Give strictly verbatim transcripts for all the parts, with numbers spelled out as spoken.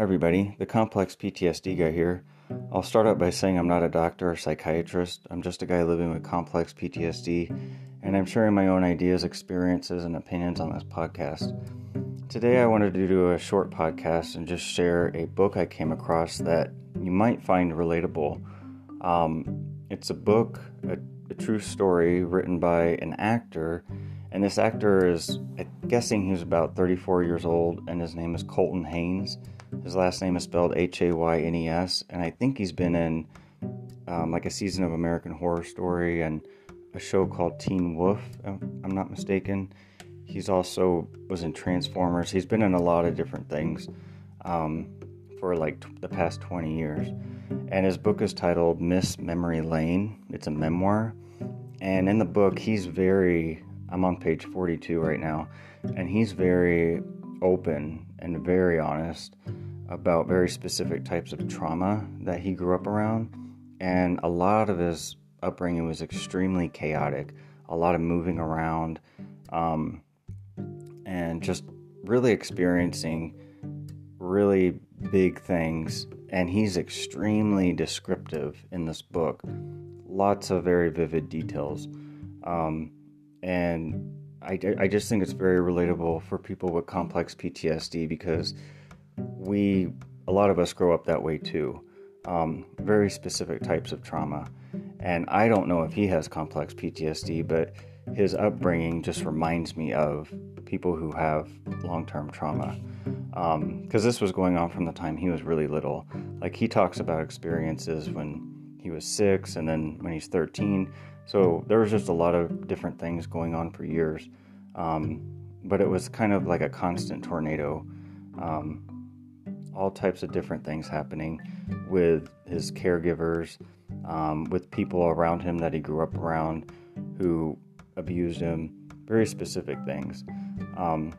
Hi everybody, the Complex P T S D guy here. I'll start out by saying I'm not a doctor or psychiatrist. I'm just a guy living with complex P T S D, and I'm sharing my own ideas, experiences, and opinions on this podcast. Today I wanted to do a short podcast and just share a book I came across that you might find relatable. Um, it's a book, a, a true story written by an actor, and this actor is, I'm guessing he's about thirty-four years old, and his name is Colton Haynes. His last name is spelled H A Y N E S, and I think he's been in um, like a season of American Horror Story and a show called Teen Wolf, if I'm not mistaken. He's also was in Transformers. He's been in a lot of different things um, for like t- the past twenty years. And his book is titled Miss Memory Lane. It's a memoir. And in the book, he's very, I'm on page forty-two right now, and he's very open and very honest about very specific types of trauma that he grew up around, and a lot of his upbringing was extremely chaotic, a lot of moving around, um, and just really experiencing really big things, and he's extremely descriptive in this book, lots of very vivid details, um, and I, I just think it's very relatable for people with complex P T S D because we, a lot of us grow up that way too. Um, very specific types of trauma. And I don't know if he has complex P T S D, but his upbringing just reminds me of people who have long-term trauma. Um, 'cause this was going on from the time he was really little. Like he talks about experiences when he was six and then when he's thirteen. So there was just a lot of different things going on for years. Um, but it was kind of like a constant tornado. Um, all types of different things happening with his caregivers, um, with people around him that he grew up around who abused him, very specific things. Um,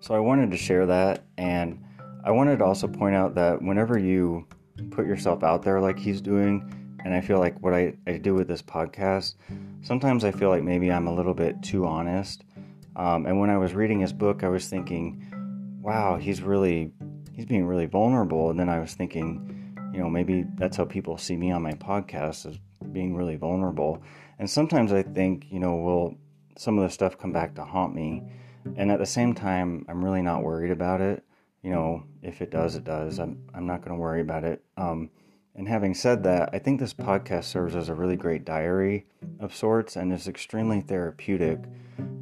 so I wanted to share that. And I wanted to also point out that whenever you put yourself out there like he's doing, and I feel like what I, I do with this podcast, sometimes I feel like maybe I'm a little bit too honest. Um, and when I was reading his book, I was thinking, wow, he's really, he's being really vulnerable. And then I was thinking, you know, maybe that's how people see me on my podcast, is being really vulnerable. And sometimes I think, you know, will some of the stuff come back to haunt me? And at the same time, I'm really not worried about it. You know, if it does, it does. I'm, I'm not going to worry about it. Um, And having said that, I think this podcast serves as a really great diary of sorts and is extremely therapeutic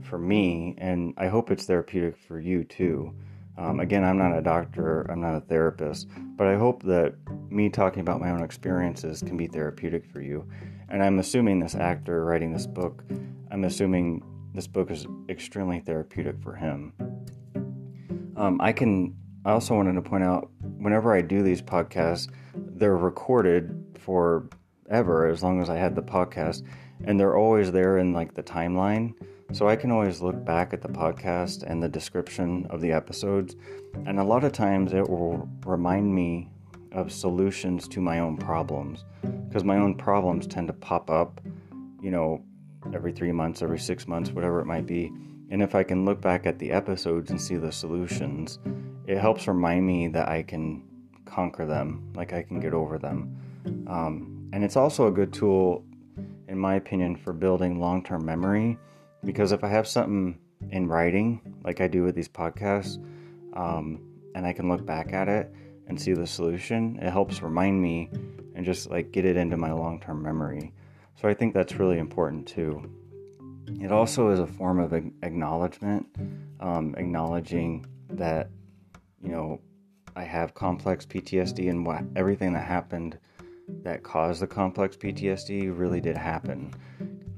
for me, and I hope it's therapeutic for you too. Um, again, I'm not a doctor, I'm not a therapist, but I hope that me talking about my own experiences can be therapeutic for you. And I'm assuming this actor writing this book, I'm assuming this book is extremely therapeutic for him. Um, I can... I also wanted to point out, whenever I do these podcasts, they're recorded forever, as long as I had the podcast, and they're always there in like the timeline, so I can always look back at the podcast and the description of the episodes, and a lot of times it will remind me of solutions to my own problems, because my own problems tend to pop up, you know, every three months, every six months, whatever it might be, and if I can look back at the episodes and see the solutions, it helps remind me that I can conquer them, like I can get over them. Um, and it's also a good tool, in my opinion, for building long-term memory, because if I have something in writing, like I do with these podcasts, um, and I can look back at it and see the solution, it helps remind me and just like get it into my long-term memory. So I think that's really important too. It also is a form of acknowledgement, um, acknowledging that, you know, I have complex P T S D, and what everything that happened that caused the complex P T S D really did happen.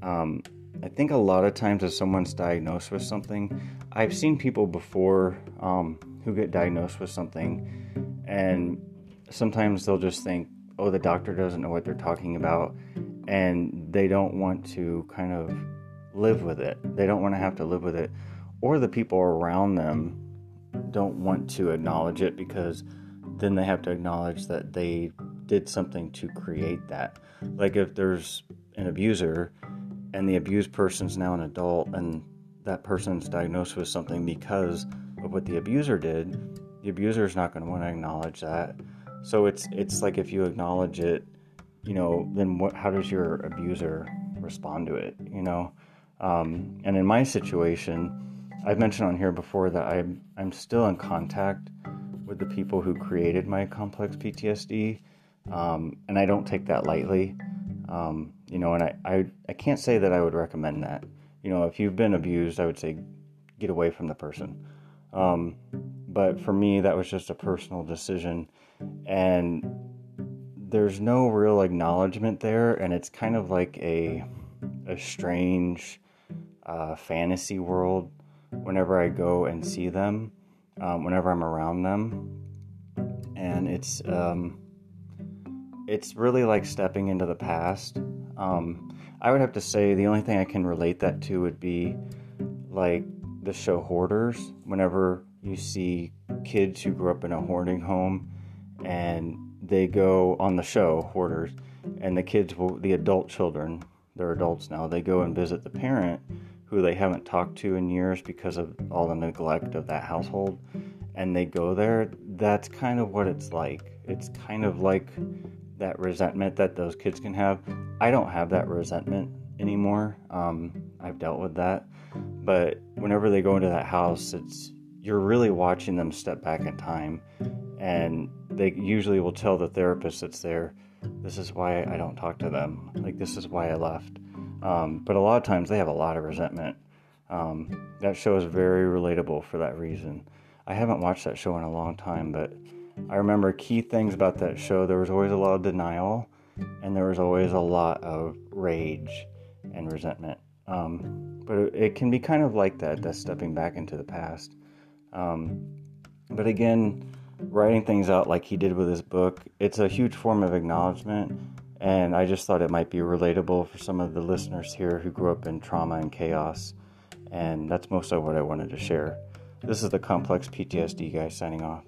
Um, I think a lot of times if someone's diagnosed with something, I've seen people before um, who get diagnosed with something, and sometimes they'll just think, oh, the doctor doesn't know what they're talking about, and they don't want to kind of live with it. They don't want to have to live with it, or the people around them don't want to acknowledge it, because then they have to acknowledge that they did something to create that. Like if there's an abuser and the abused person's now an adult and that person's diagnosed with something because of what the abuser did, the abuser's not going to want to acknowledge that. So it's it's like, if you acknowledge it, you know, then what? How does your abuser respond to it? You know, um, and in my situation, I've mentioned on here before that I'm I'm still in contact with the people who created my complex P T S D, um, and I don't take that lightly. Um, you know, and I, I I can't say that I would recommend that. You know, if you've been abused, I would say get away from the person. Um, but for me, that was just a personal decision, and there's no real acknowledgement there, and it's kind of like a a strange uh, fantasy world whenever I go and see them, um, whenever I'm around them, and it's um, it's really like stepping into the past. Um, I would have to say the only thing I can relate that to would be like the show Hoarders, whenever you see kids who grew up in a hoarding home, and they go on the show Hoarders, and the kids will, the adult children, they're adults now, they go and visit the parent who they haven't talked to in years because of all the neglect of that household, and they go there. That's kind of what it's like. It's kind of like that resentment that those kids can have. I don't have that resentment anymore. Um, I've dealt with that. But whenever they go into that house, it's you're really watching them step back in time, and they usually will tell the therapist that's there, this is why I don't talk to them, like this is why I left. Um, but a lot of times they have a lot of resentment. Um, that show is very relatable for that reason. I haven't watched that show in a long time, but I remember key things about that show. There was always a lot of denial, and there was always a lot of rage and resentment. Um, but it can be kind of like that, that's stepping back into the past. Um, but again, writing things out like he did with his book, it's a huge form of acknowledgement. And I just thought it might be relatable for some of the listeners here who grew up in trauma and chaos. And that's mostly what I wanted to share. This is the Complex P T S D guy signing off.